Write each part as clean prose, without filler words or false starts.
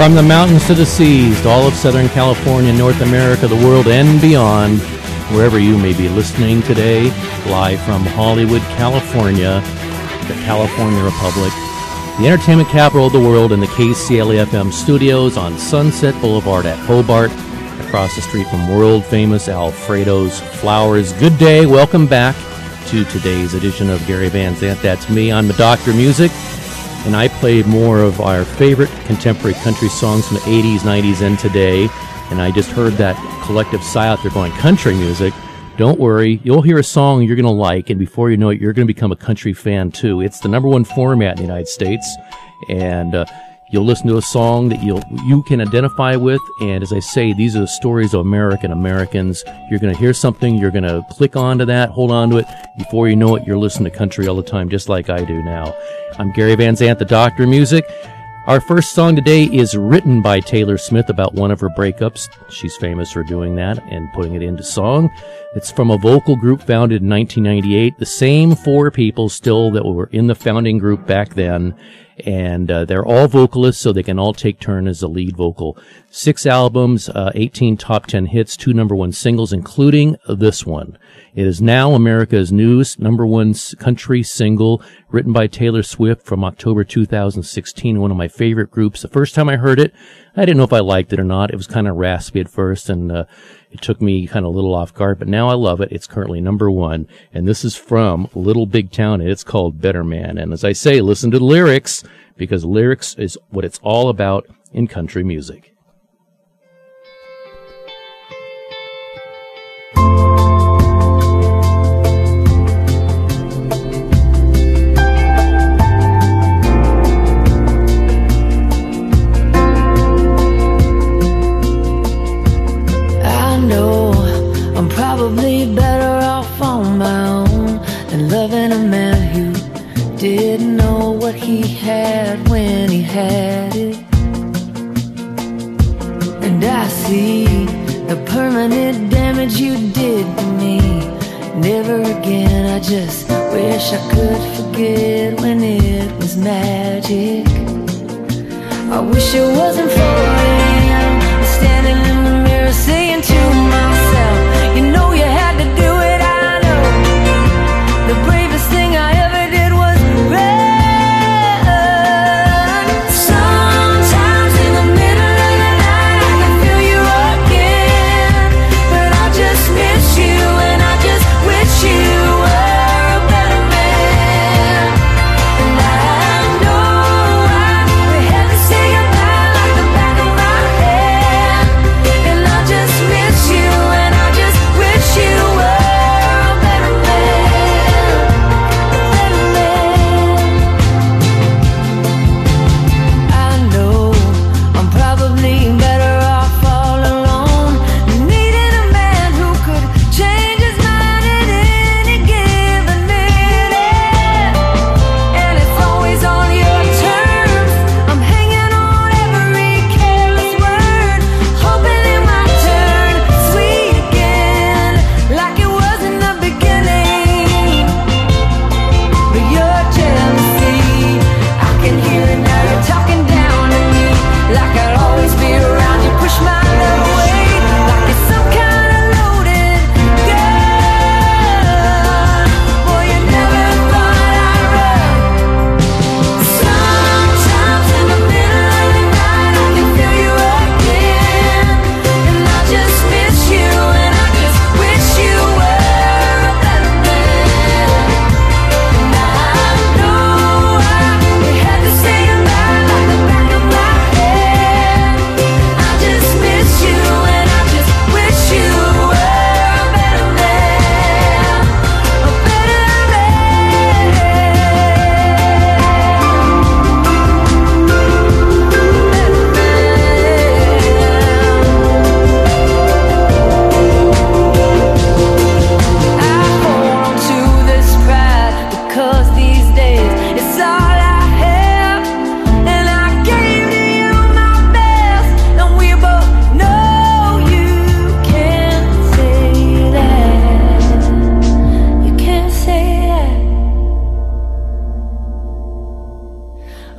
From the mountains to the seas, to all of Southern California, North America, the world, and beyond, wherever you may be listening today, live from Hollywood, California, the California Republic, the entertainment capital of the world, in the KCLA-FM studios on Sunset Boulevard at Hobart, across the street from world-famous Alfredo's Flowers. Good day. Welcome back to today's edition of Gary Van Zandt. That's me. I'm the Doctor Music, and I play more of our favorite contemporary country songs from the 80s, 90s, and today. And I just heard that collective sigh out there going, country music? Don't worry. You'll hear a song you're going to like, and before you know it, you're going to become a country fan, too. It's the #1 format in the United States, and you'll listen to a song that you can identify with, and as I say, these are the stories of Americans. You're going to hear something, you're going to click onto that, hold on to it. Before you know it, you're listening to country all the time, just like I do now. I'm Gary Van Zandt, the Doctor Music. Our first song today is written by Taylor Smith about one of her breakups. She's famous for doing that and putting it into song. It's from a vocal group founded in 1998. The same four people still that were in the founding group back then. And they're all vocalists, so they can all take turn as the lead vocal. 6 albums, 18 top 10 hits, 2 #1 singles, including this one. It is now America's newest #1 country single, written by Taylor Swift, from October 2016, one of my favorite groups. The first time I heard it, I didn't know if I liked it or not. It was kind of raspy at first, and it took me kind of a little off guard, but now I love it. It's currently #1, and this is from Little Big Town, and it's called Better Man. And as I say, listen to the lyrics, because lyrics is what it's all about in country music. I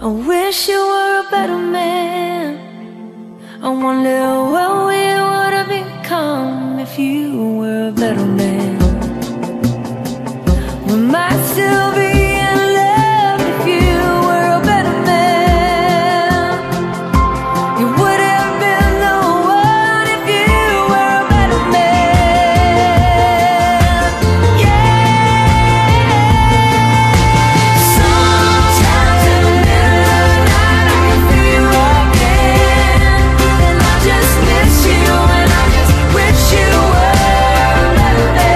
wish you were a better man. I wonder what we would have become if you were a better man. We might still be in love if you were a better man. You would have been the one if you were a better man. Yeah. Sometimes in the middle of the night I can feel you walking, and I just miss you, and I just wish you were a better man.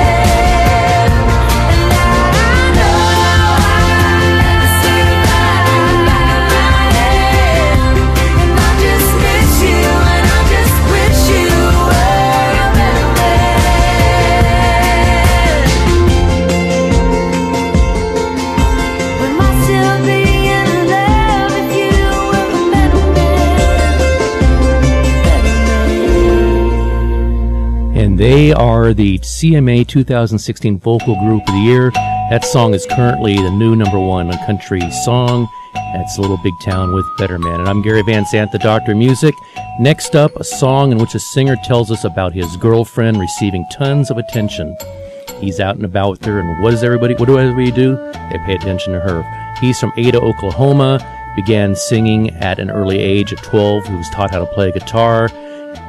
And they are the CMA 2016 Vocal Group of the Year. That song is currently the new #1 on country song. That's Little Big Town with Better Man. And I'm Gary Van Zandt, the Doctor of Music. Next up, a song in which a singer tells us about his girlfriend receiving tons of attention. He's out and about with her, and what does everybody do? They pay attention to her. He's from Ada, Oklahoma, began singing at an early age. At 12, he was taught how to play guitar.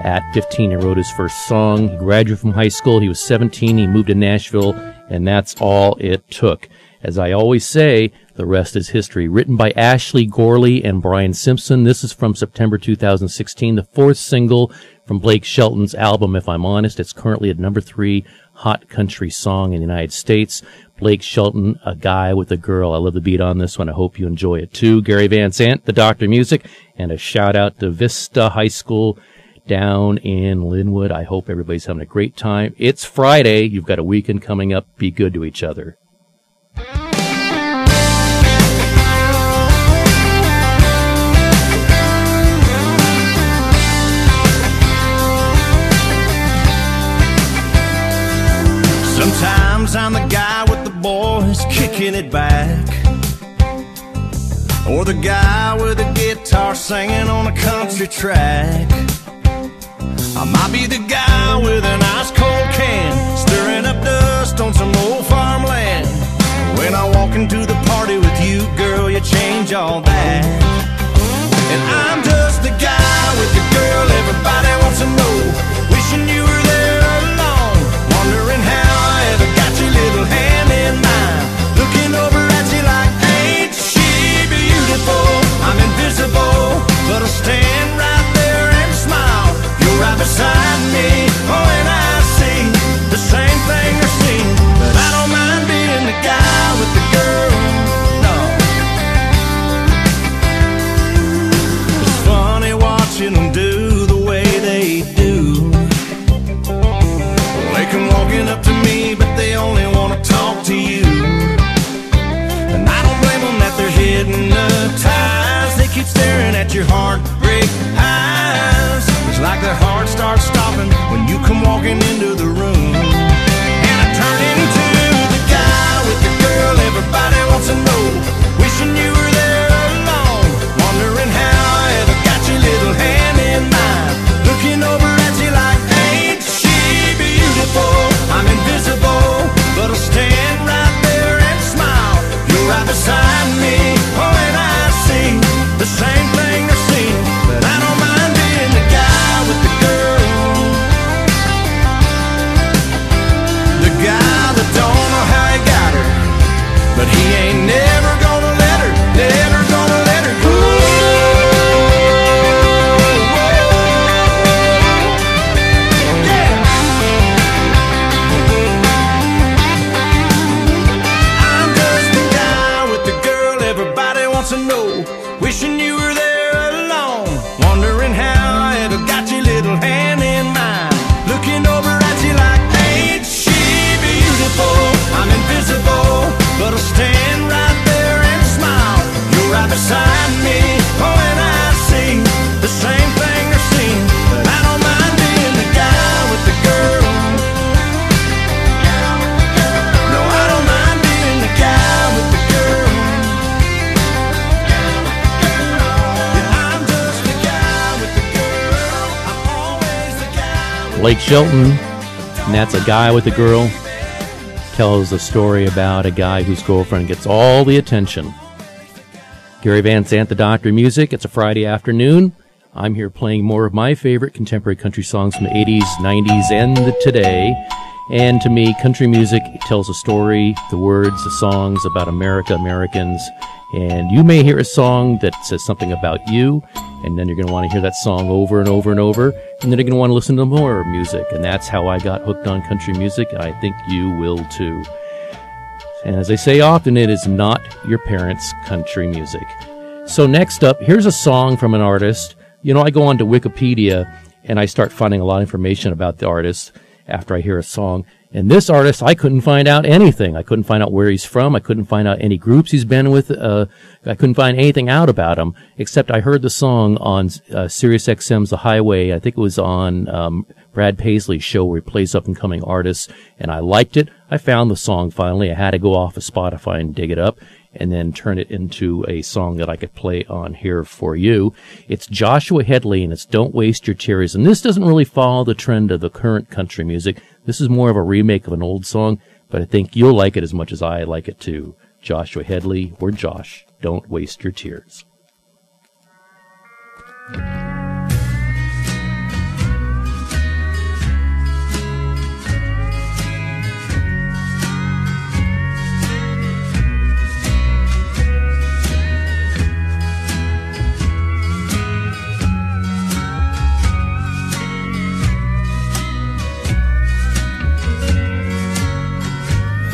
At 15, he wrote his first song. He graduated from high school. He was 17. He moved to Nashville, and that's all it took. As I always say, the rest is history. Written by Ashley Gorley and Brian Simpson. This is from September 2016, the fourth single from Blake Shelton's album, If I'm Honest. It's currently at #3 hot country song in the United States. Blake Shelton, A Guy with a Girl. I love the beat on this one. I hope you enjoy it too. Gary Van Zandt, the Doctor of Music, and a shout out to Vista High School down in Linwood. I hope everybody's having a great time. It's Friday. You've got a weekend coming up. Be good to each other. Sometimes I'm the guy with the boys kicking it back, or the guy with a guitar singing on a country track. I might be the guy with an ice-cold can, stirring up dust on some old farmland. When I walk into the party with you, girl, you change all that. And I'm just the guy with the girl everybody wants to know, wishing you were there all along, wondering how I ever got your little hand in mine, looking over at you like, ain't she beautiful? I'm invisible, but I'll stand right there and smile. Right beside me, oh, and I see the same thing you're seeing. But I don't mind being the guy with the girl, no. It's funny watching them do the way they do. They come walking up to me, but they only want to talk to you. And I don't blame them that they're hypnotized. They keep staring at your heartbreak eyes. It's like their heart starts stopping when you come walking into the room. And I turn into the guy with the girl everybody wants to know, wishing you were there all along, wondering how I ever got your little hand in mine, looking over at you like, ain't she beautiful? I'm invisible, but I'll stand right there and smile. You're right beside me, oh, and I see the same thing I've seen. But I don't mind with the girl, the guy that don't know how he got her, but he ain't never gonna let her, never gonna let her go. Yeah. I'm just the guy with the girl everybody wants to know, wishing you were there. But I'll stand right there and smile. You're right beside me, oh, and I see the same thing I've seen. But I don't mind being the guy with the girl. No, I don't mind being the guy with the girl. Blake Shelton, and that's A Guy with a Girl. Tells a story about a guy whose girlfriend gets all the attention. Gary Van Zandt, the Doctor of Music. It's a Friday afternoon. I'm here playing more of my favorite contemporary country songs from the 80s, 90s, and today. And to me, country music tells a story, the words, the songs about America, Americans. And you may hear a song that says something about you, and then you're going to want to hear that song over and over and over, and then you're going to want to listen to more music. And that's how I got hooked on country music. I think you will too. And as I say often, it is not your parents' country music. So next up, here's a song from an artist. You know, I go on to Wikipedia, and I start finding a lot of information about the artist after I hear a song. And this artist, I couldn't find out anything. I couldn't find out where he's from. I couldn't find out any groups he's been with. I couldn't find anything out about him, except I heard the song on Sirius XM's The Highway. I think it was on Brad Paisley's show where he plays up-and-coming artists, and I liked it. I found the song finally. I had to go off of Spotify and dig it up and then turn it into a song that I could play on here for you. It's Joshua Hedley, and it's Don't Waste Your Tears. And this doesn't really follow the trend of the current country music. This is more of a remake of an old song, but I think you'll like it as much as I like it too. Joshua Hedley, or Josh, Don't Waste Your Tears.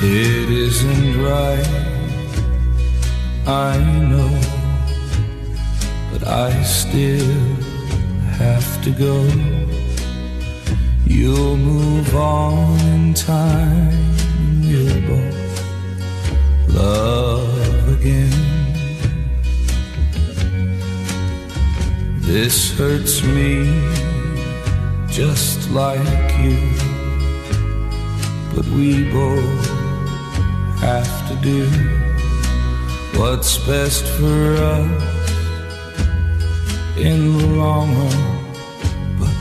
It isn't right, I know, but I still have to go. You'll move on in time, and we'll both love again. This hurts me just like you, but we both have to do what's best for us in the long run. But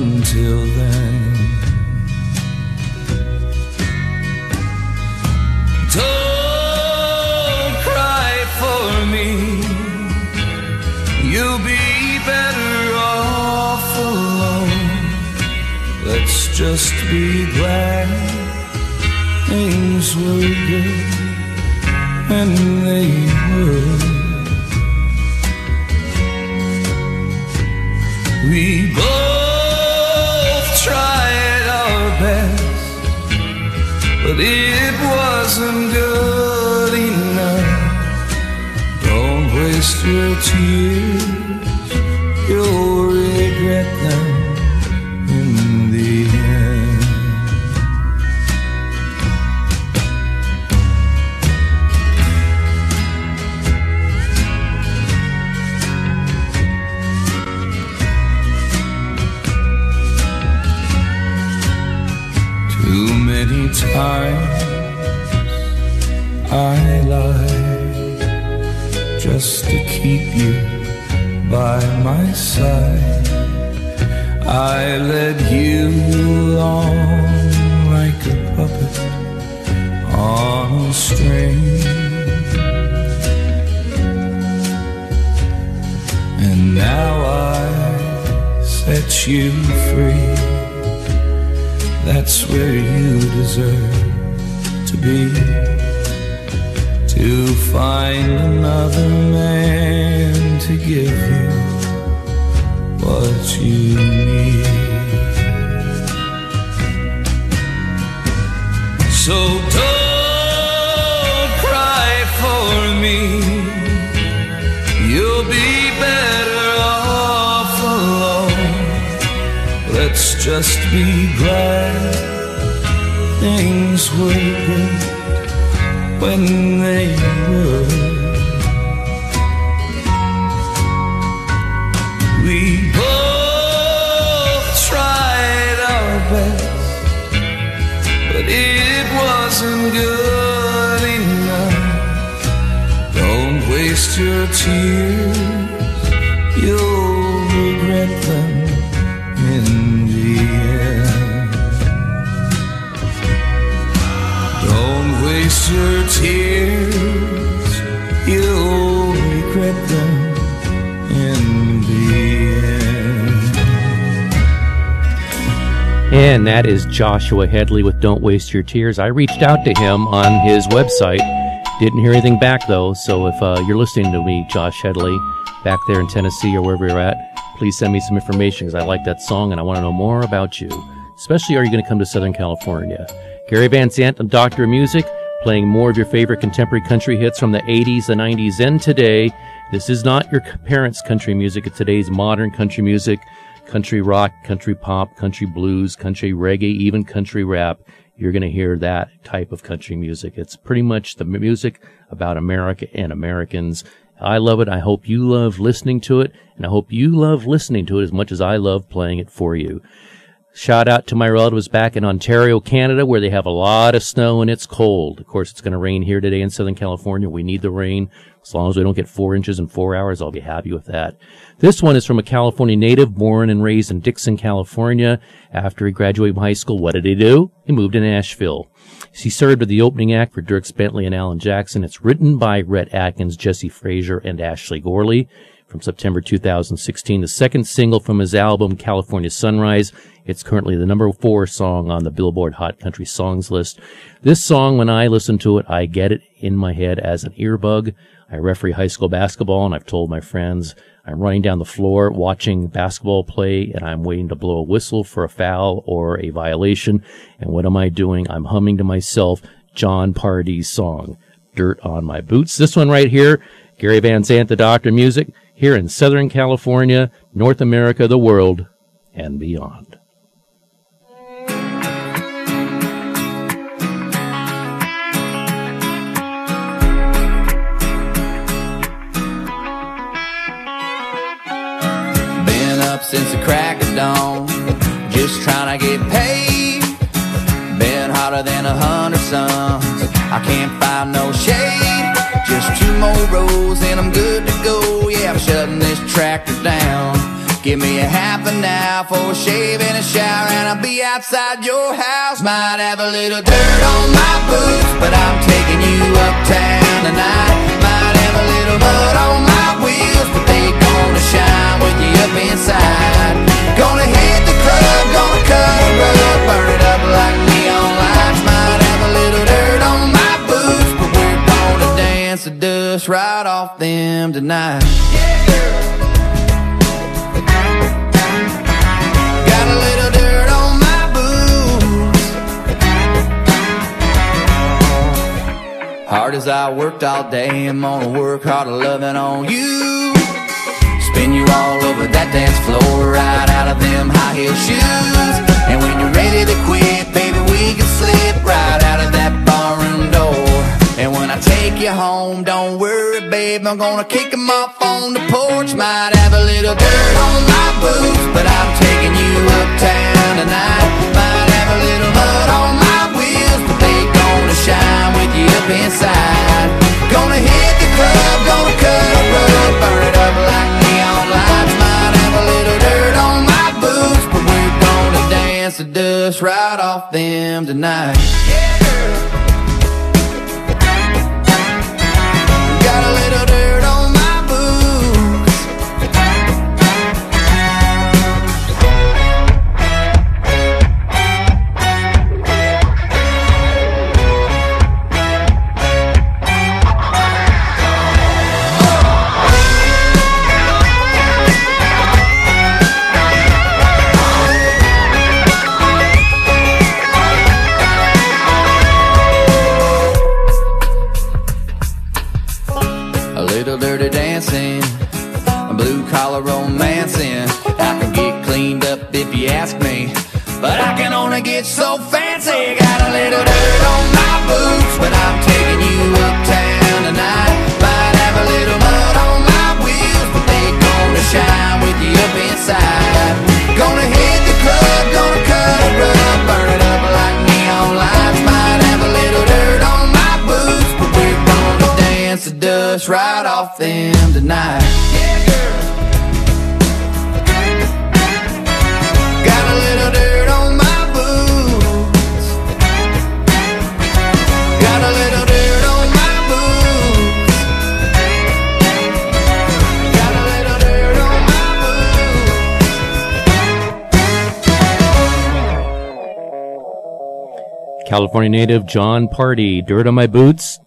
until then, don't cry for me. You'll be better off alone. Let's just be glad things were good, and they were. We both tried our best, but it wasn't good enough. Don't waste your tears, you'll regret them. Times I lied just to keep you by my side. I led you along like a puppet on a string, and now I set you free. That's where you deserve to be. To find another man to give you what you need. So don't cry for me. You'll be better off alone. Let's just be glad things were good when they were. We both tried our best, but it wasn't good enough. Don't waste your tears, you'll regret them in the end. bitter tears, you'll regret them in the end. And that is Joshua Hedley with Don't Waste Your Tears. I reached out to him on his website. Didn't hear anything back, though, so if you're listening to me, Josh Hedley, back there in Tennessee or wherever you're at, please send me some information, because I like that song and I want to know more about you. Especially, are you going to come to Southern California? Gary Van Zandt, I'm Doctor of Music, playing more of your favorite contemporary country hits from the 80s, the 90s, and today. This is not your parents' country music. It's today's modern country music, country rock, country pop, country blues, country reggae, even country rap. You're going to hear that type of country music. It's pretty much the music about America and Americans. I love it. I hope you love listening to it, and I hope you love listening to it as much as I love playing it for you. Shout out to my relatives back in Ontario, Canada, where they have a lot of snow and it's cold. Of course, it's going to rain here today in Southern California. We need the rain. As long as we don't get 4 inches in 4 hours, I'll be happy with that. This one is from a California native, born and raised in Dixon, California. After he graduated high school, what did he do? He moved to Nashville. He served with the opening act for Dierks Bentley and Alan Jackson. It's written by Rhett Atkins, Jesse Frazier, and Ashley Gorley. From September 2016, the second single from his album, California Sunrise. It's currently the number 4 song on the Billboard Hot Country Songs list. This song, when I listen to it, I get it in my head as an earbug. I referee high school basketball, and I've told my friends I'm running down the floor watching basketball play, and I'm waiting to blow a whistle for a foul or a violation. And what am I doing? I'm humming to myself Jon Pardi's song, Dirt on My Boots. This one right here, Gary Van Zandt, the Doctor of Music, here in Southern California, North America, the world, and beyond. Since the crack of dawn, just trying to get paid. Been hotter than 100 suns, I can't find no shade. Just 2 more rows and I'm good to go. Yeah, I'm shutting this tractor down. Give me a half an hour for a shave and a shower, and I'll be outside your house. Might have a little dirt on my boots, but I'm taking you uptown tonight. Might have a little mud on my wheels, but they gonna shine with you up inside. Gonna hit the club, gonna cut a rug, burn it up like neon lights. Might have a little dirt on my boots, but we're gonna dance the dust right off them tonight. Got a little dirt on my boots. Hard as I worked all day, I'm gonna work harder loving on you. Spin you all over that dance floor, right out of them high heel shoes. And when you're ready to quit, baby, we can slip right out of that barroom door. And when I take you home, don't worry, babe, I'm gonna kick them off on the porch. Might have a little dirt on my boots, but I'm taking you uptown tonight. Might have a little mud on my wheels, but they gonna shine with you up inside. Gonna hit the club, gonna cut a rug, burn it up like neon lights. Might have a little dirt on my boots, but we're gonna dance the dust right off them tonight. Yeah, girl. Got a little dirt on my boots. Dirty dancing, blue collar romancing. I can get cleaned up if you ask me, but I can only get so fancy. Got a little dirt on my boots, but I'm taking you uptown tonight. Might have a little mud on my wheels, but they gonna shine with you up inside. Gonna hit the club, gonna cut a rug, burn it up like neon lights. Might have a little dirt on my boots, but we're gonna dance the dust right off them tonight. Yeah, girl. Got a little dirt on my boots. Got a little dirt. California native Jon Pardi, Dirt on My Boots,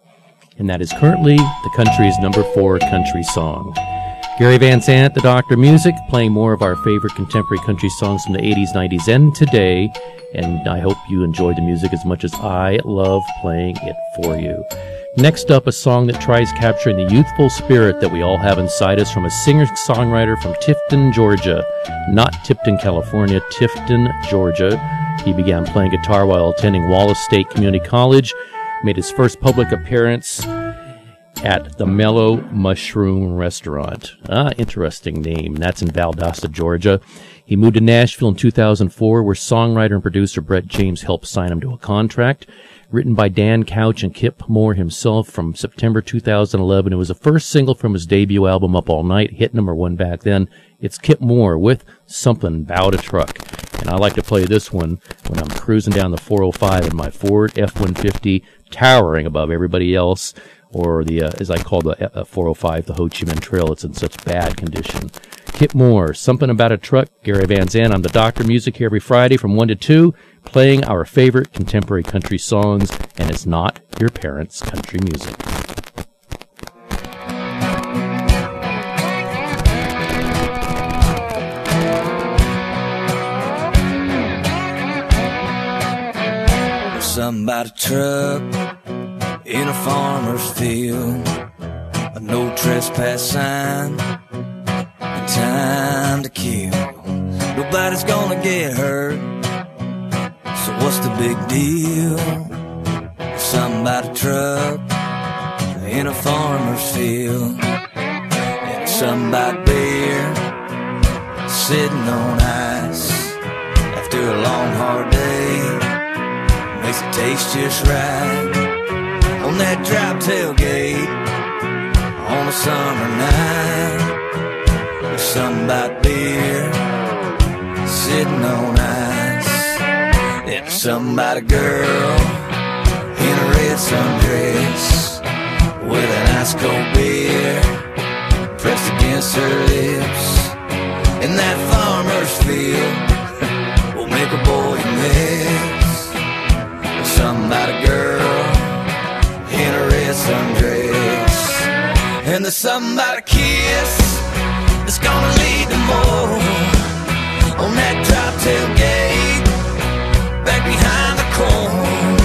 and that is currently the country's number 4 country song. Gary Van Zandt, the Doctor Music, playing more of our favorite contemporary country songs from the 80s, 90s, and today. And I hope you enjoyed the music as much as I love playing it for you. Next up, a song that tries capturing the youthful spirit that we all have inside us from a singer-songwriter from Tifton, Georgia. Not Tipton, California, Tifton, Georgia. He began playing guitar while attending Wallace State Community College, made his first public appearance at the Mellow Mushroom Restaurant. Ah, interesting name. That's in Valdosta, Georgia. He moved to Nashville in 2004, where songwriter and producer Brett James helped sign him to a contract. Written by Dan Couch and Kip Moore himself from September 2011. It was the first single from his debut album, Up All Night, hit number 1 back then. It's Kip Moore with Something About a Truck. And I like to play this one when I'm cruising down the 405 in my Ford F-150, towering above everybody else, or the, as I call the 405, the Ho Chi Minh Trail. It's in such bad condition. Kip Moore, Something About a Truck, Gary Van Zandt. I'm the Doctor Music here every Friday from 1 to 2, playing our favorite contemporary country songs, and it's not your parents' country music. There's something about a truck in a farmer's field, a no trespass sign, time to kill. Nobody's gonna get hurt, so what's the big deal? There's something about a truck in a farmer's field, and something about beer sitting on ice after a long hard day makes it taste just right on that drop tailgate on a summer night. Something about beer sitting on ice, and something about a girl in a red sundress with an ice cold beer pressed against her lips. And that farmer's field will make a boy miss. And something about a girl in a red sundress, and there's something about a kiss. It's gonna lead to more on that drop tailgate back behind the corn.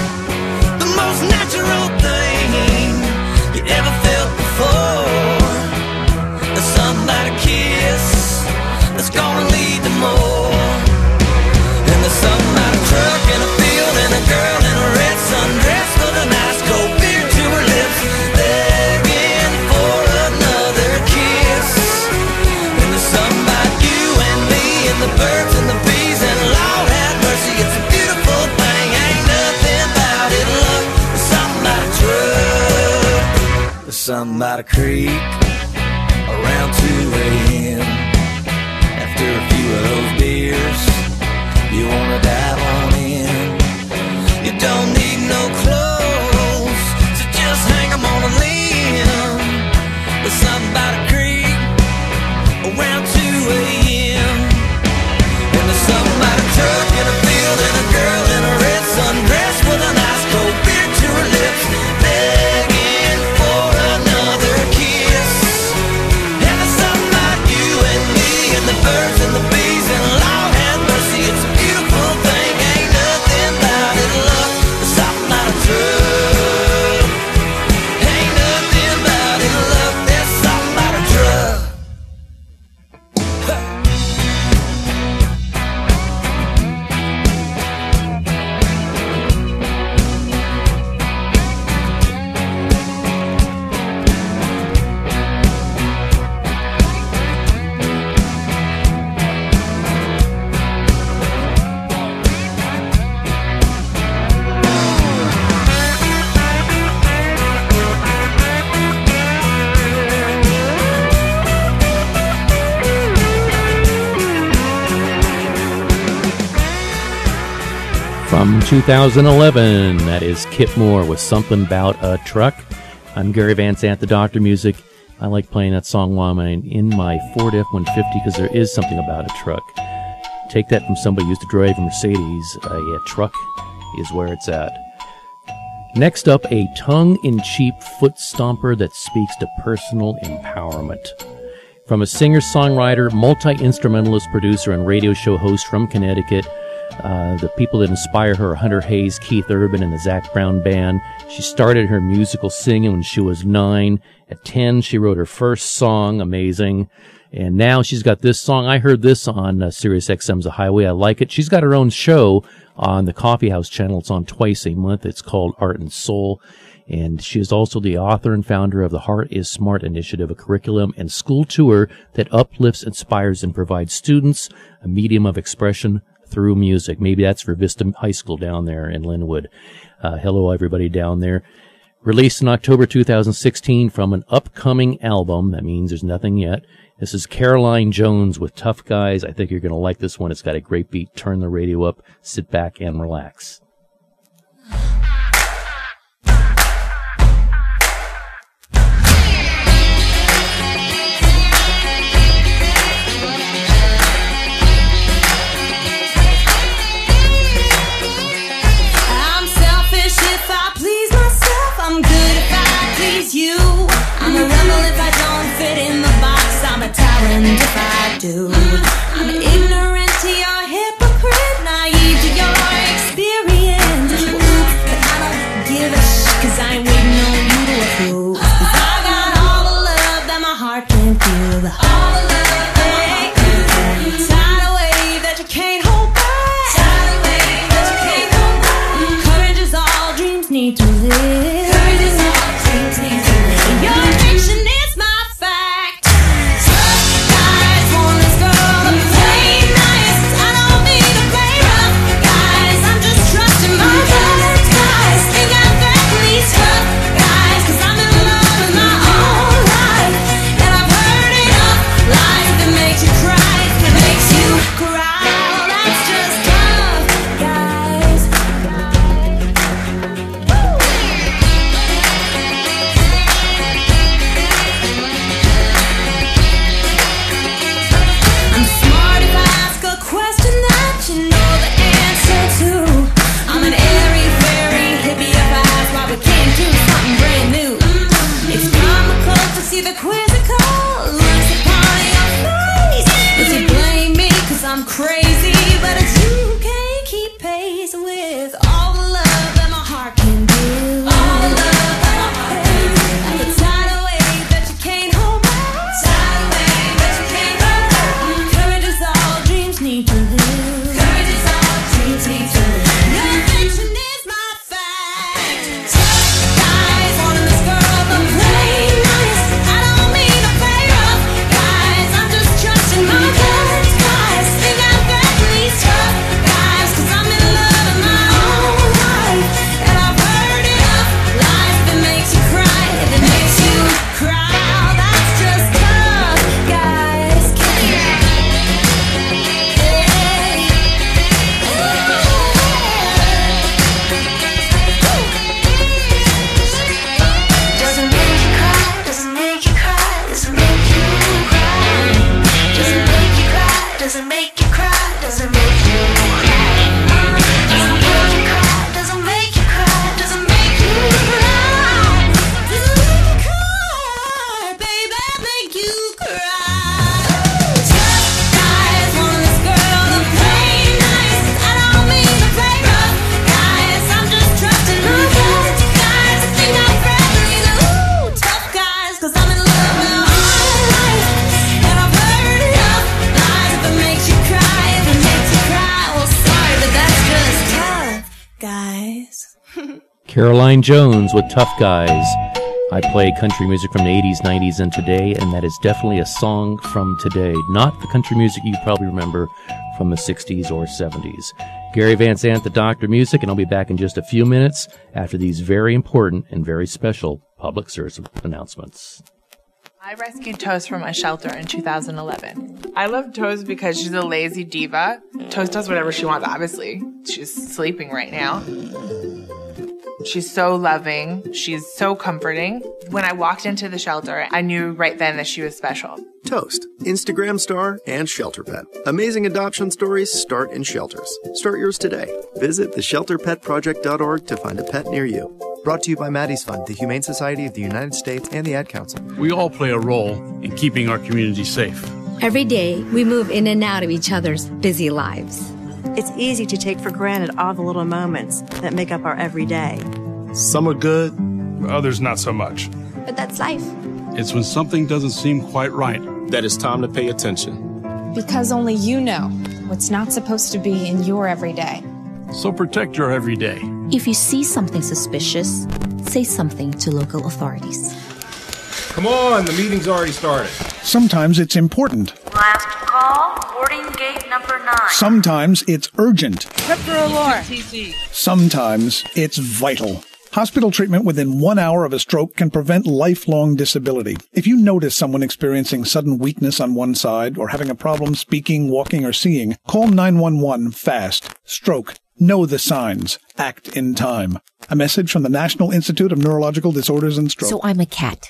The most natural thing you ever felt before. There's something about a kiss that's gonna lead to more. And there's something about a truck and a field and a girl in a red sundress with an ice cold beer to her lips. Begging for another kiss. Something about you and me and the birds and the bees, and Lord have mercy, it's a beautiful thing. Ain't nothing about it, look. There's something about a truck. There's something about a creek around 2 a.m. After a few of those beers, you wanna dive on in. You don't need no clothes, so just hang 'em on a limb. There's something about a creek around 2 a.m. And there's something about a truck in a field and a girl in a red sundress with an ice cold beer to her lips, begging for another kiss. And there's something about you and me and the birds and the bees, and Lord have mercy, it's a beautiful thing. Ain't nothing about it, love. There's something about a truck. Ain't nothing about it, love. There's something about a truck. From 2011, that is Kip Moore with Something About a Truck. I'm Gary Van Zandt, the Doctor Music. I like playing that song while I'm in my Ford F-150 because there is something about a truck. Take that from somebody who used to drive a Mercedes. A truck is where it's at. Next up, a tongue-in-cheek foot stomper that speaks to personal empowerment. From a singer-songwriter, multi-instrumentalist, producer, and radio show host from Connecticut, the people that inspire her are Hunter Hayes, Keith Urban, and the Zac Brown Band. She started her musical singing when she was 9. At 10, she wrote her first song, amazing. And now she's got this song. I heard this on Sirius XM's The Highway. I like it. She's got her own show on the Coffee House channel. It's on twice a month. It's called Art and Soul. And she is also the author and founder of the Heart is Smart Initiative, a curriculum and school tour that uplifts, inspires, and provides students a medium of expression through music. Maybe that's for Vista High School down there in Linwood. Hello, everybody down there. Released in October 2016 from an upcoming album. That means there's nothing yet. This is Caroline Jones with Tough Guys. I think you're going to like this one. It's got a great beat. Turn the radio up, sit back, and relax. If I do, I'm ignorant to your hypocrite, naive to your experience. But I don't give a shit, cause I ain't waiting on you to approve. Cause I got all the love that my heart can give. All the love that my heart can give. Tidal wave that you can't hold back. Tidal wave that you can't hold back. Courage is all dreams need to live. Courage is all dreams need to live. Your addiction is my fact. Caroline Jones with Tough Guys. I play country music from the 80s, 90s, and today, and that is definitely a song from today, not the country music you probably remember from the 60s or 70s. Gary Van Zandt, the Doctor Music, and I'll be back in just a few minutes after these very important and very special public service announcements. I rescued Toast from a shelter in 2011. I love Toast because she's a lazy diva. Toast does whatever she wants, obviously. She's sleeping right now. She's so loving. She's so comforting. When I walked into the shelter, I knew right then that she was special. Toast, Instagram star, and shelter pet. Amazing adoption stories start in shelters. Start yours today. Visit the ShelterPetProject.org to find a pet near you. Brought to you by Maddie's Fund, the Humane Society of the United States, and the Ad Council. We all play a role in keeping our community safe. Every day, we move in and out of each other's busy lives. It's easy to take for granted all the little moments that make up our everyday. Some are good, others not so much. But that's life. It's when something doesn't seem quite right that it's time to pay attention. Because only you know what's not supposed to be in your everyday. So protect your everyday. If you see something suspicious, say something to local authorities. Come on, the meeting's already started. Sometimes it's important. Last call, boarding gate number 9. Sometimes it's urgent. Sometimes it's vital. Hospital treatment within 1 hour of a stroke can prevent lifelong disability. If you notice someone experiencing sudden weakness on one side or having a problem speaking, walking, or seeing, call 911 fast. Stroke. Know the signs. Act in time. A message from the National Institute of Neurological Disorders and Stroke. So I'm a cat,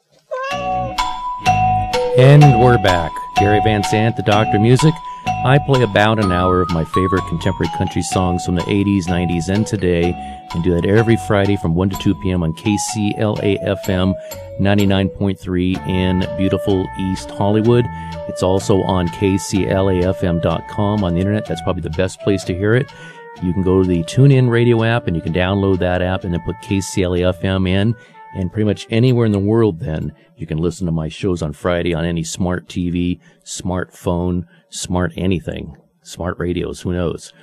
And we're back. Gary Van Zandt, the Doctor Music. I play about an hour of my favorite contemporary country songs from the 80s, 90s, and today, and do that every Friday from 1 to 2 p.m. on KCLA-FM 99.3 in beautiful East Hollywood. It's also on KCLAFM.com on the internet. That's probably the best place to hear it. You can go to the TuneIn radio app, and you can download that app, and then put KCLA-FM in. And pretty much anywhere in the world, then, you can listen to my shows on Friday on any smart TV, smartphone, smart anything, smart radios, who knows.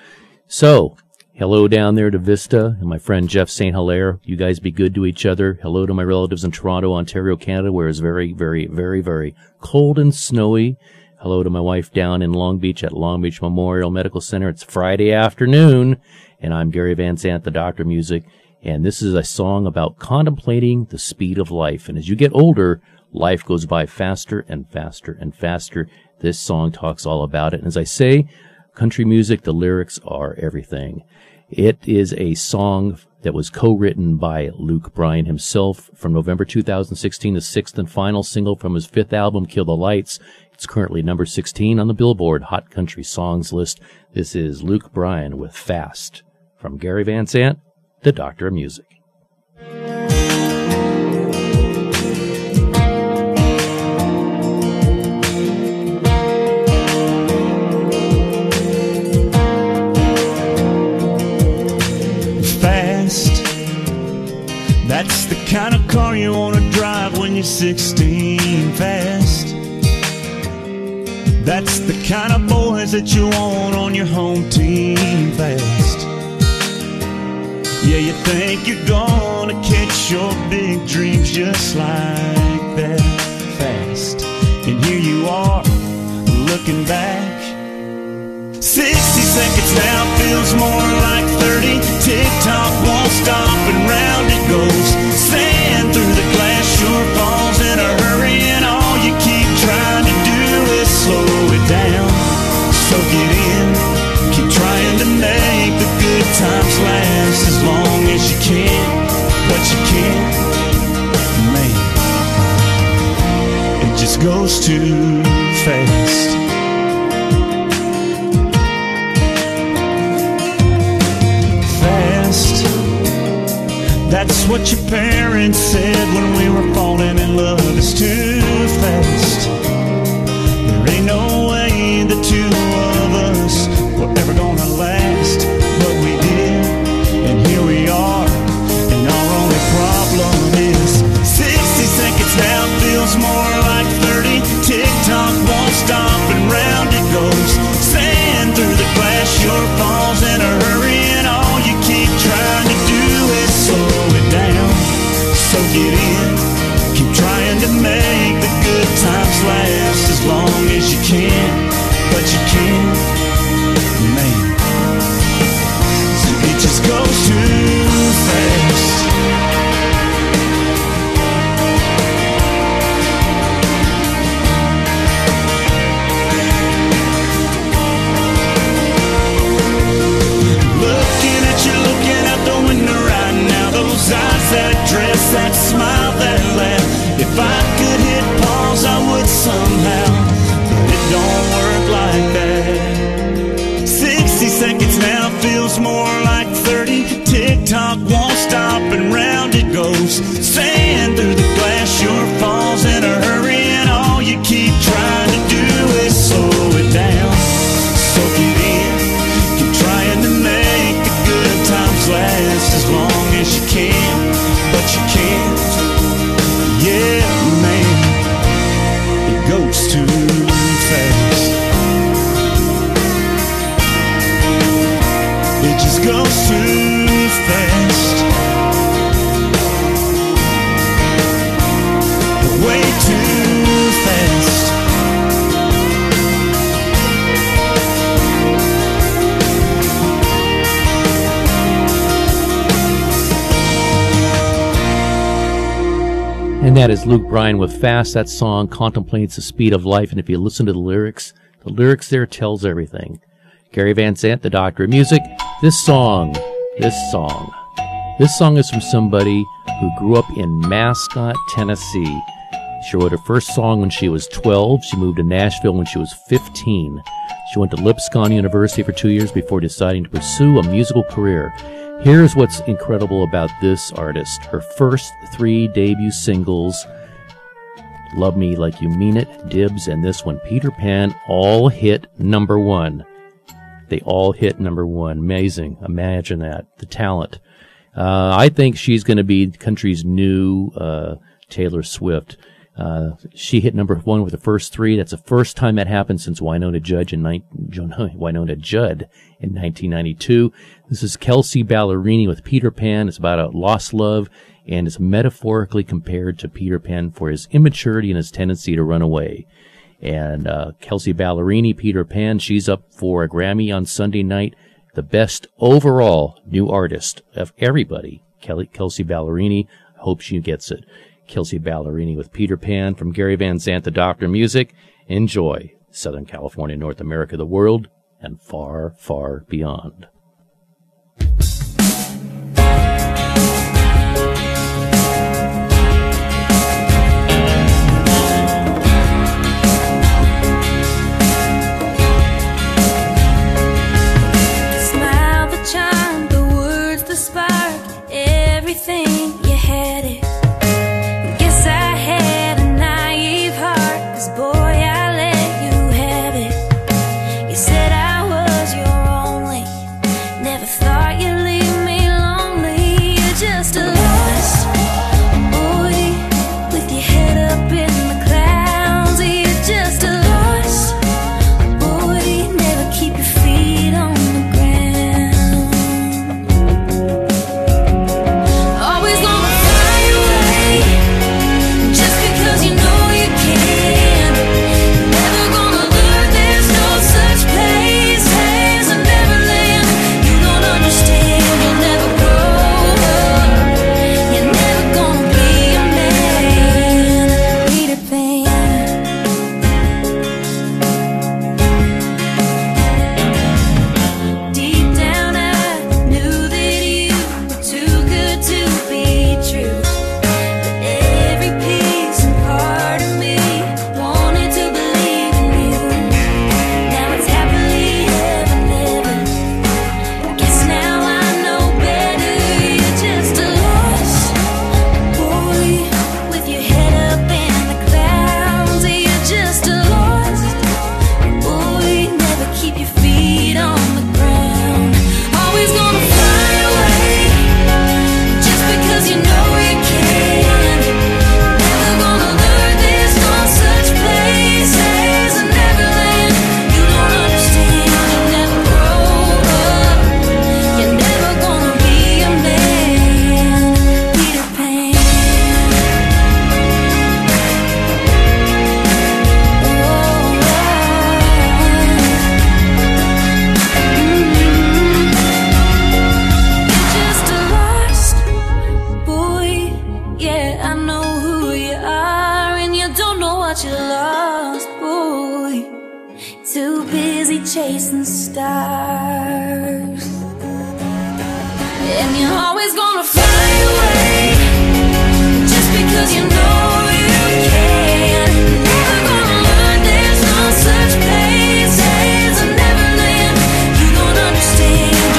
So, hello down there to Vista and my friend Jeff St. Hilaire. You guys be good to each other. Hello to my relatives in Toronto, Ontario, Canada, where it's very, very, very, very cold and snowy. Hello to my wife down in Long Beach at Long Beach Memorial Medical Center. It's Friday afternoon, and I'm Gary Van Zandt, the Doctor Music. And this is a song about contemplating the speed of life. And as you get older, life goes by faster and faster and faster. This song talks all about it. And as I say, country music, the lyrics are everything. It is a song that was co-written by Luke Bryan himself from November 2016, the sixth and final single from his fifth album, Kill the Lights. It's currently number 16 on the Billboard Hot Country Songs list. This is Luke Bryan with Fast from Gary Van Zandt, the Doctor of Music. Fast. That's the kind of car you want to drive when you're 16. Fast. That's the kind of boys that you want on your home team. Fast. Yeah, you think you're gonna catch your big dreams just like that, fast. And here you are, looking back. 60 seconds now feels more like 30. Tick-tock won't stop and round it goes. Sand through the glass sure falls in a hurry, and all you keep trying to do is slow it down. Soak it in, keep trying to make the good times last. As long as you can, but you can't, man, it just goes too fast. Fast, that's what your parents said when we were falling in love. It's too fast, there ain't no way the two of us were ever gonna last, but we did. More like 30, tick-tock won't stop and round it goes. Sand through the glass sure falls in a hurry, and all you keep trying to do is slow it down. Soak it in, keep trying to make the good times last as long as you can, but you can't, man, so it just goes too fast. feels more like 30. Tick-tock won't stop and round it goes. Sand through the glass sure falls in a hurry, and all you keep trying to do is slow it down. Soak it in, keep trying to make the good times last as long as you can, but you can't. Yeah, man, it goes too fast. It just goes too fast. Way too fast. And that is Luke Bryan with Fast. That song contemplates the speed of life, and if you listen to the lyrics there tells everything. Gary Van Zandt, the Doctor of Music. This song is from somebody who grew up in Mascot, Tennessee. She wrote her first song when she was 12. She moved to Nashville when she was 15. She went to Lipscomb University for 2 years before deciding to pursue a musical career. Here's what's incredible about this artist. Her first 3 debut singles, Love Me Like You Mean It, Dibs, and this one, Peter Pan, all hit #1. They all hit #1. Amazing. Imagine that. The talent. I think she's going to be the country's new Taylor Swift. She hit #1 with the first 3. That's the first time that happened since Wynonna Judd in 1992. This is Kelsea Ballerini with Peter Pan. It's about a lost love, and it's metaphorically compared to Peter Pan for his immaturity and his tendency to run away. And Kelsea Ballerini, Peter Pan, she's up for a Grammy on Sunday night. The best overall new artist of everybody, Kelsea Ballerini. I hope she gets it. Kelsea Ballerini with Peter Pan from Gary Van Zandt, the Doctor of Music. Enjoy Southern California, North America, the world, and far, far beyond.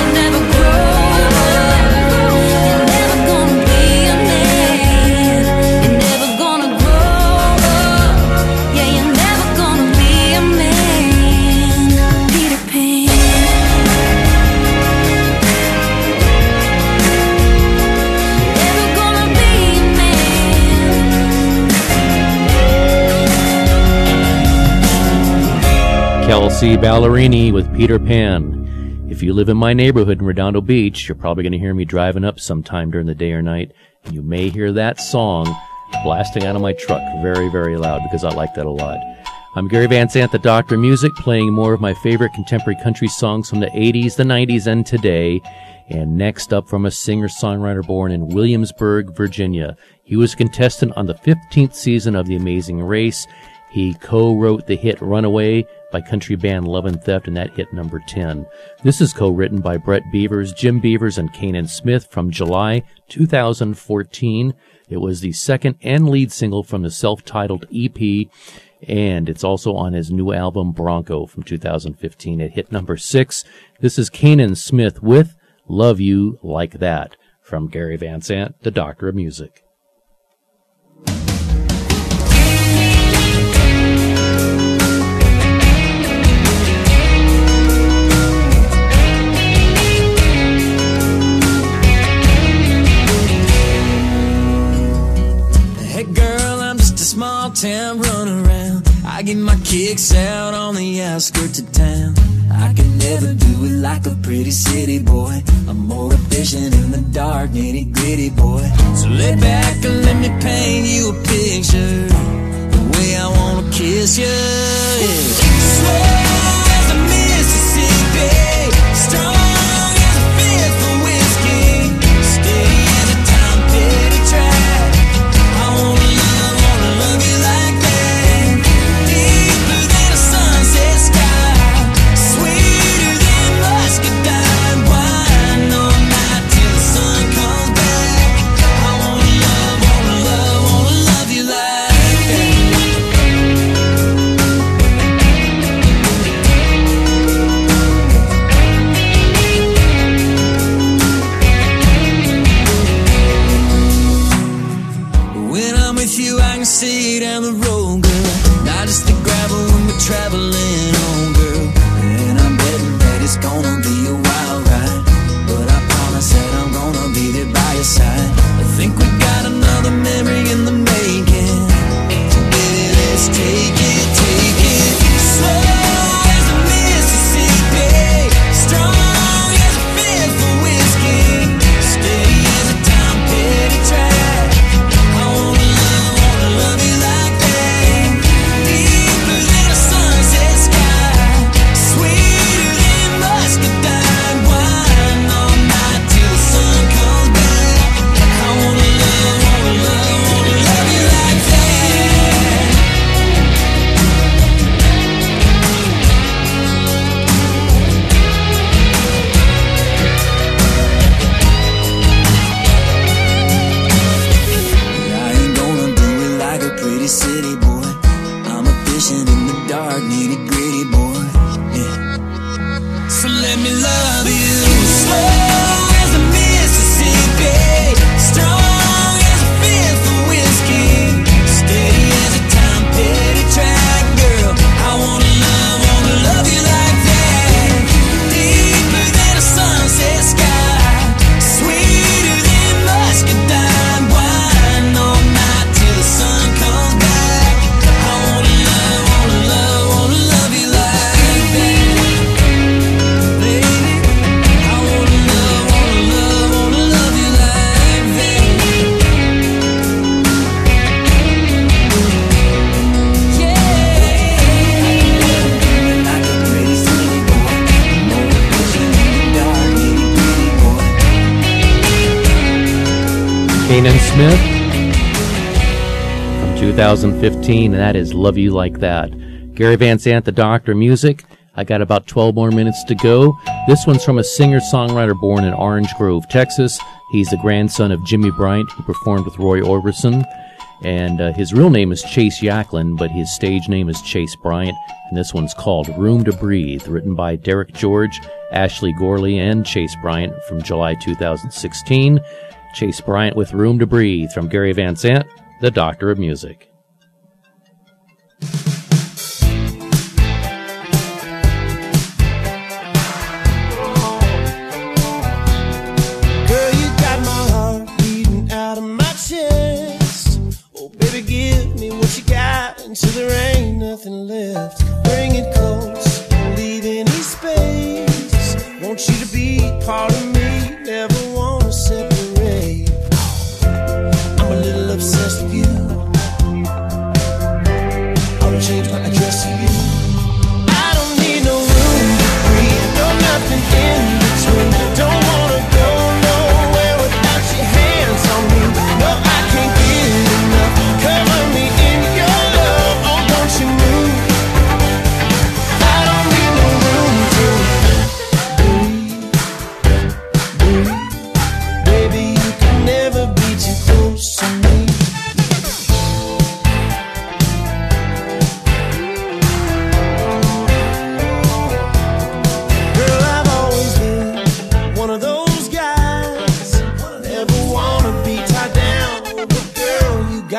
Never Kelsea Ballerini with Peter Pan. If you live in my neighborhood in Redondo Beach, you're probably going to hear me driving up sometime during the day or night. And you may hear that song blasting out of my truck very, very loud because I like that a lot. I'm Gary Van Zandt, the Doctor of Music, playing more of my favorite contemporary country songs from the 80s, the 90s, and today. And next up, from a singer-songwriter born in Williamsburg, Virginia. He was a contestant on the 15th season of The Amazing Race. He co-wrote the hit Runaway by country band Love and Theft, and that hit number 10. This is co-written by Brett Beavers, Jim Beavers, and Canaan Smith from July 2014. It was the second and lead single from the self-titled EP, and it's also on his new album Bronco from 2015. It hit number 6. This is Canaan Smith with Love You Like That from Gary Van Zandt, the Doctor of Music. Town run around, I get my kicks out on the outskirts of town. I can never do it like a pretty city boy. I'm more efficient in the dark, nitty gritty boy. So lay back and let me paint you a picture, the way I wanna kiss you. Yeah. Slow as the Mississippi, strong as a fifth for whiskey, steady as a Tom Petty track. I wanna Smith from 2015, and that is Love You Like That. Gary Van Zandt, the Doctor of Music. I got about 12 more minutes to go. This one's from a singer-songwriter born in Orange Grove, Texas. He's the grandson of Jimmy Bryant, who performed with Roy Orbison. And his real name is Chase Yacklin, but his stage name is Chase Bryant. And this one's called Room to Breathe, written by Derek George, Ashley Gorley, and Chase Bryant from July 2016. Chase Bryant with Room to Breathe from Gary Van Zandt, the Doctor of Music. Girl, you got my heart beating out of my chest. Oh, baby, give me what you got until there ain't nothing left. Bring it close.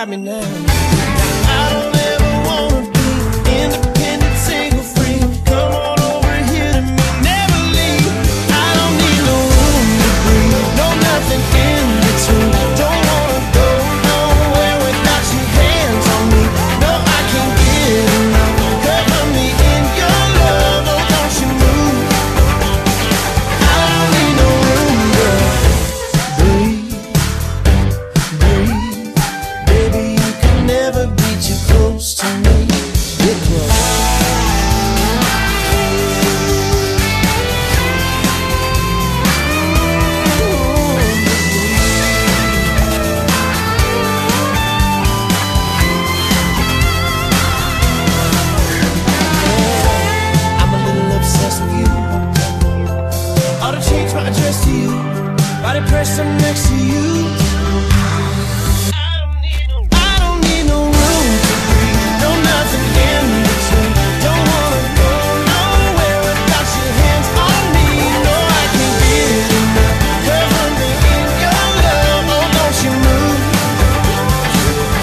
got me now. I don't ever want to be independent, single, free. Come on over here to me, never leave. I don't need no room to breathe, no nothing in between. I don't want to go nowhere without your hands on me. No, I can't get enough. Cover me in your love, oh, don't you move. I don't need no room, girl. Breathe, baby, you can never be too close to me. Get close. I'm a little obsessed with you. Ought to change my address to you. Body pressure next to you. I don't need no room to breathe, no nothing in between. Don't wanna go nowhere without your hands on me. No, I can't get enough. Cover me in your love, oh, don't you move.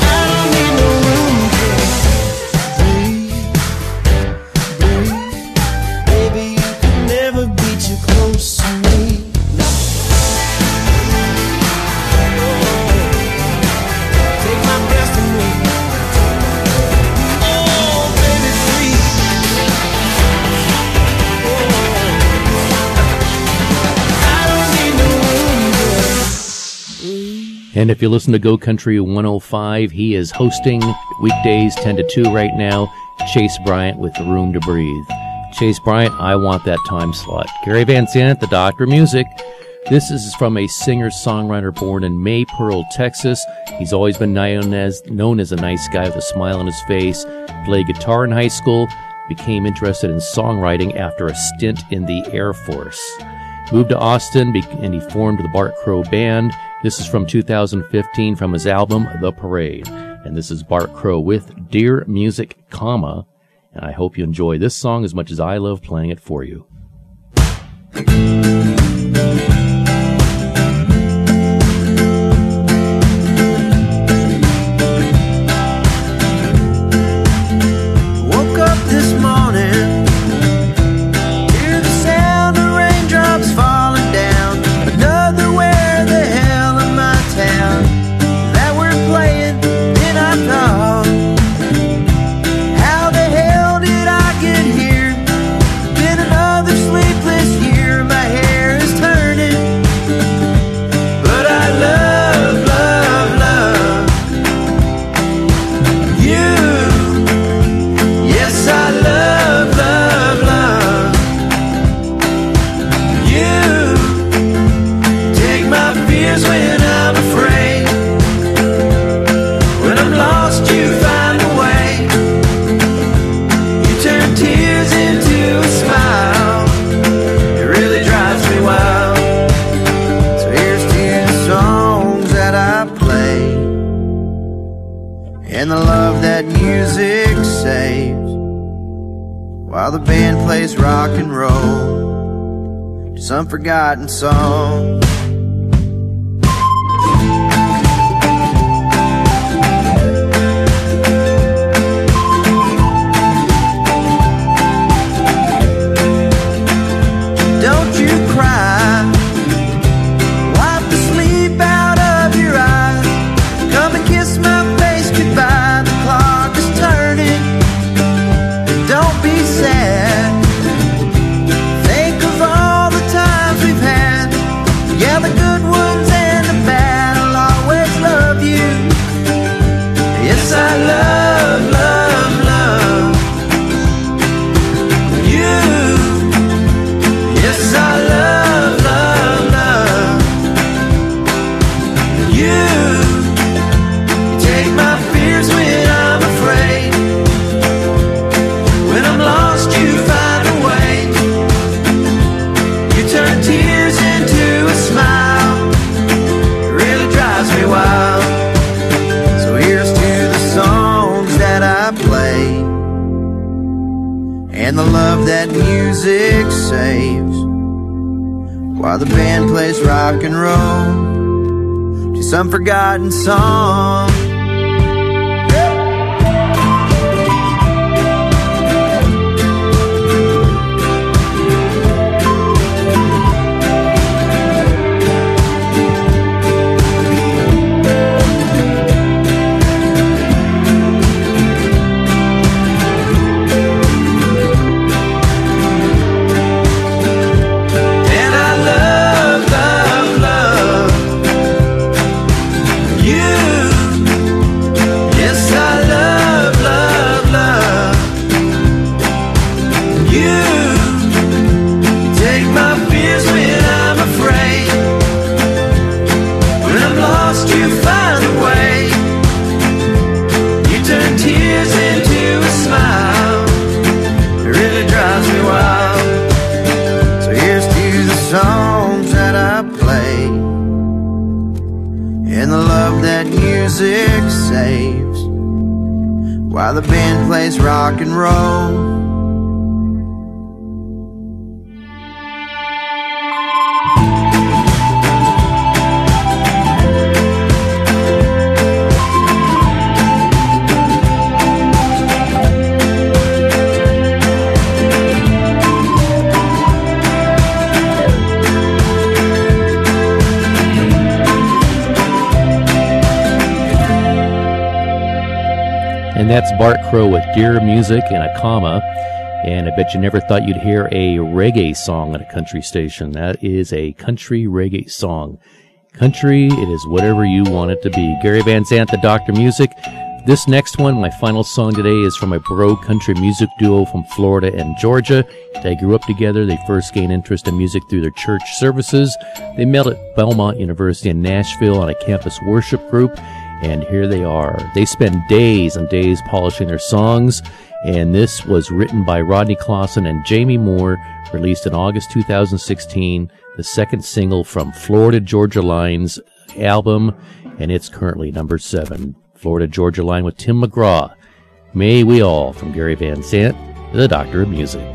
I don't need no room to breathe, baby, you can never be too close to me. Take my breath from me. Oh, baby, free. I don't need no room, girl. And if you listen to Go Country 105, he is hosting weekdays 10 to 2 right now, Chase Bryant with The Room to Breathe. Chase Bryant, I want that time slot. Gary Van Zandt, The Doctor of Music. This is from a singer-songwriter born in Maypearl, Texas. He's always been known as a nice guy with a smile on his face. Played guitar in high school. Became interested in songwriting after a stint in the Air Force. Moved to Austin and he formed the Bart Crow Band. This is from 2015 from his album The Parade. And this is Bart Crow with Dear Music, comma. And I hope you enjoy this song as much as I love playing it for you. Woke up this morning, hear the sound of raindrops falling down. Another where the hell in my town that we're playing. Then I thought, how the hell did I get here? Been another sleepless year, my hair is turning. But I love, love, love you. Yes, I love, love, love you. Take my fears when I'm afraid. When I'm lost, you find a way. You turn tears into a smile. It really drives me wild. So here's 10 songs that I play, and the love that music saves, while the band plays rock and roll to some forgotten song. Don't you cry, wipe the sleep out of your eyes. Come and kiss my face goodbye, the clock is turning. Don't be sad, think of all the times we've had. Yeah, the good ones and the bad, I'll always love you. Yes, I love, love, love you. Yes, I love, love, love you. Take my fears when I'm afraid. When I'm lost, you find a way. You turn tears into a smile. It really drives me wild. So here's to the songs that I play, and the love that music saves, while the band plays rock and roll to some forgotten song. saves while the band plays rock and roll. And that's Bart Crow with Dear Music and a comma. And I bet you never thought you'd hear a reggae song at a country station. That is a country reggae song. Country, it is whatever you want it to be. Gary Van Zandt, the Doctor Music. This next one, my final song today, is from a bro country music duo from Florida and Georgia. They grew up together. They first gained interest in music through their church services. They met at Belmont University in Nashville on a campus worship group. And here they are. They spend days and days polishing their songs. And this was written by Rodney Clausen and Jamie Moore, released in August 2016, the second single from Florida Georgia Line's album. And it's currently number 7, Florida Georgia Line with Tim McGraw. May we all, from Gary Van Sant, the Doctor of Music.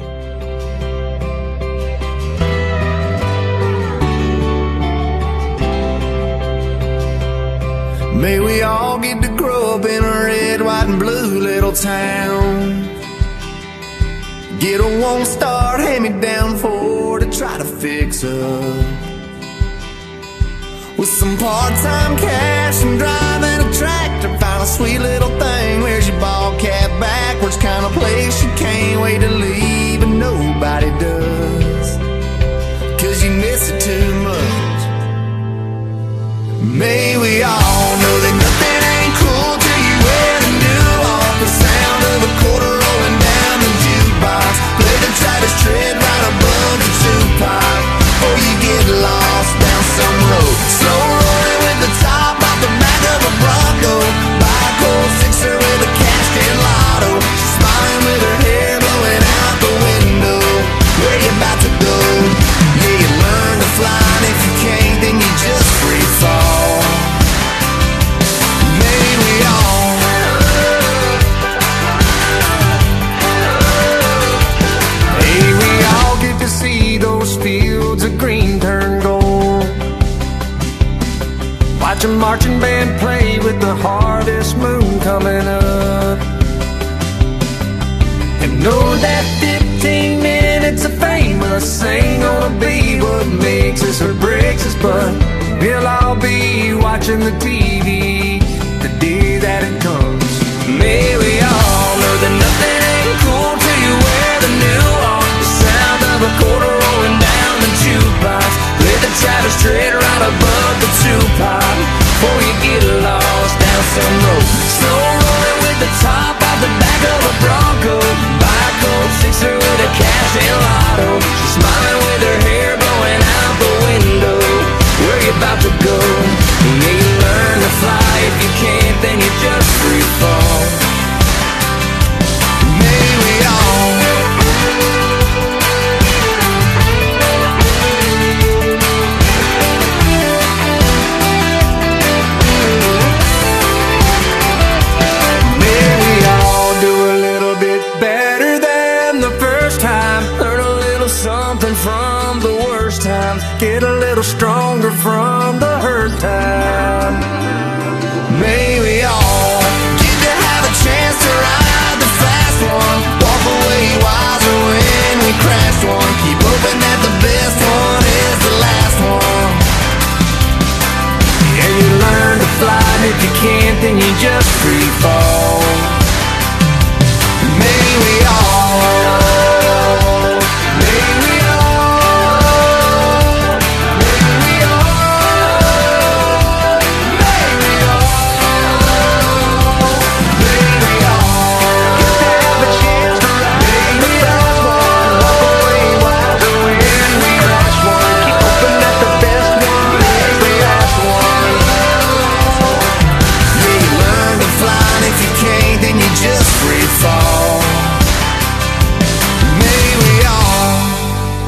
May we all get to grow up in a red, white, and blue little town. Get a one-star hand-me-down Ford to try to fix up. With some part-time cash and driving a tractor, find a sweet little thing. Where's your ball cap backwards? Kind of place you can't wait to leave, and nobody does, 'cause you miss it too much. May we all know that nothing ain't cool till you wear the new off. The sound of a quarter rolling down the jukebox. Play the Travis Tritt right above the Tupac. Or you get lost down some road, slow rolling with the top off the back of a Bronco. Buy a cold fixer with a casket lotto. She's smiling with her hair blowing out the window. Where you about to go? Yeah, you learn to fly, and if you can't, then you just free fall. Watch a marching band play with the hardest moon coming up, and know that 15 minutes of famous ain't gonna be what makes us or breaks us, but we'll all be watching the TV the day that it comes. May we all know that nothing ain't cool till you wear the new off. The sound of a quarter rolling down the jukebox. Let the Travis Tritt right above the Tupac. Before you get lost down some road, slow rolling with the top out the back of a Bronco. Buy a cold fixer with a cash and lotto. She's smiling with her hair blowing out the window. Where you about to go? Yeah, you learn to fly. If you can't, then you just free fall. May we all. Get a little stronger from the hurt time. May we all get to have a chance to ride the fast one. Walk away wiser when we crashed one. Keep hoping that the best one is the last one. Yeah, you learn to fly, and if you can't, then you just free fall. May we all.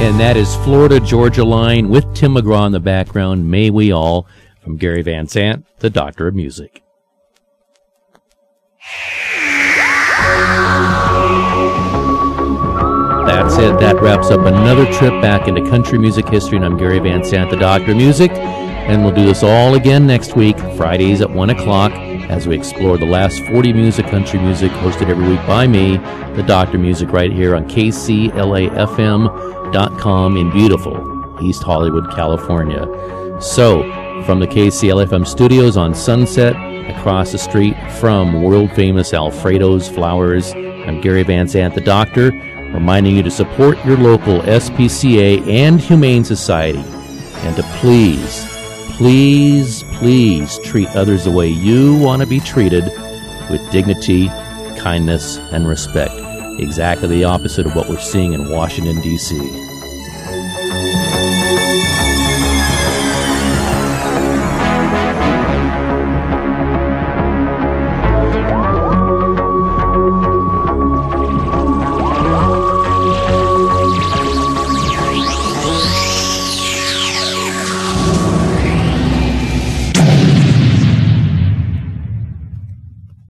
And that is Florida Georgia Line with Tim McGraw in the background. May we all, from Gary Van Sant, the Doctor of Music. That's it. That wraps up another trip back into country music history, and I'm Gary Van Zandt, the Doctor of Music, and we'll do this all again next week, Fridays at 1 o'clock, as we explore the last 40 years of country music, hosted every week by me, the Doctor of Music, right here on KCLA-FM.com in beautiful East Hollywood, California. So, from the KCLA-FM studios on Sunset, across the street from world-famous Alfredo's Flowers, I'm Gary Van Zandt, the Doctor, reminding you to support your local SPCA and Humane Society, and to please, please, please treat others the way you want to be treated, with dignity, kindness, and respect. Exactly the opposite of what we're seeing in Washington, D.C.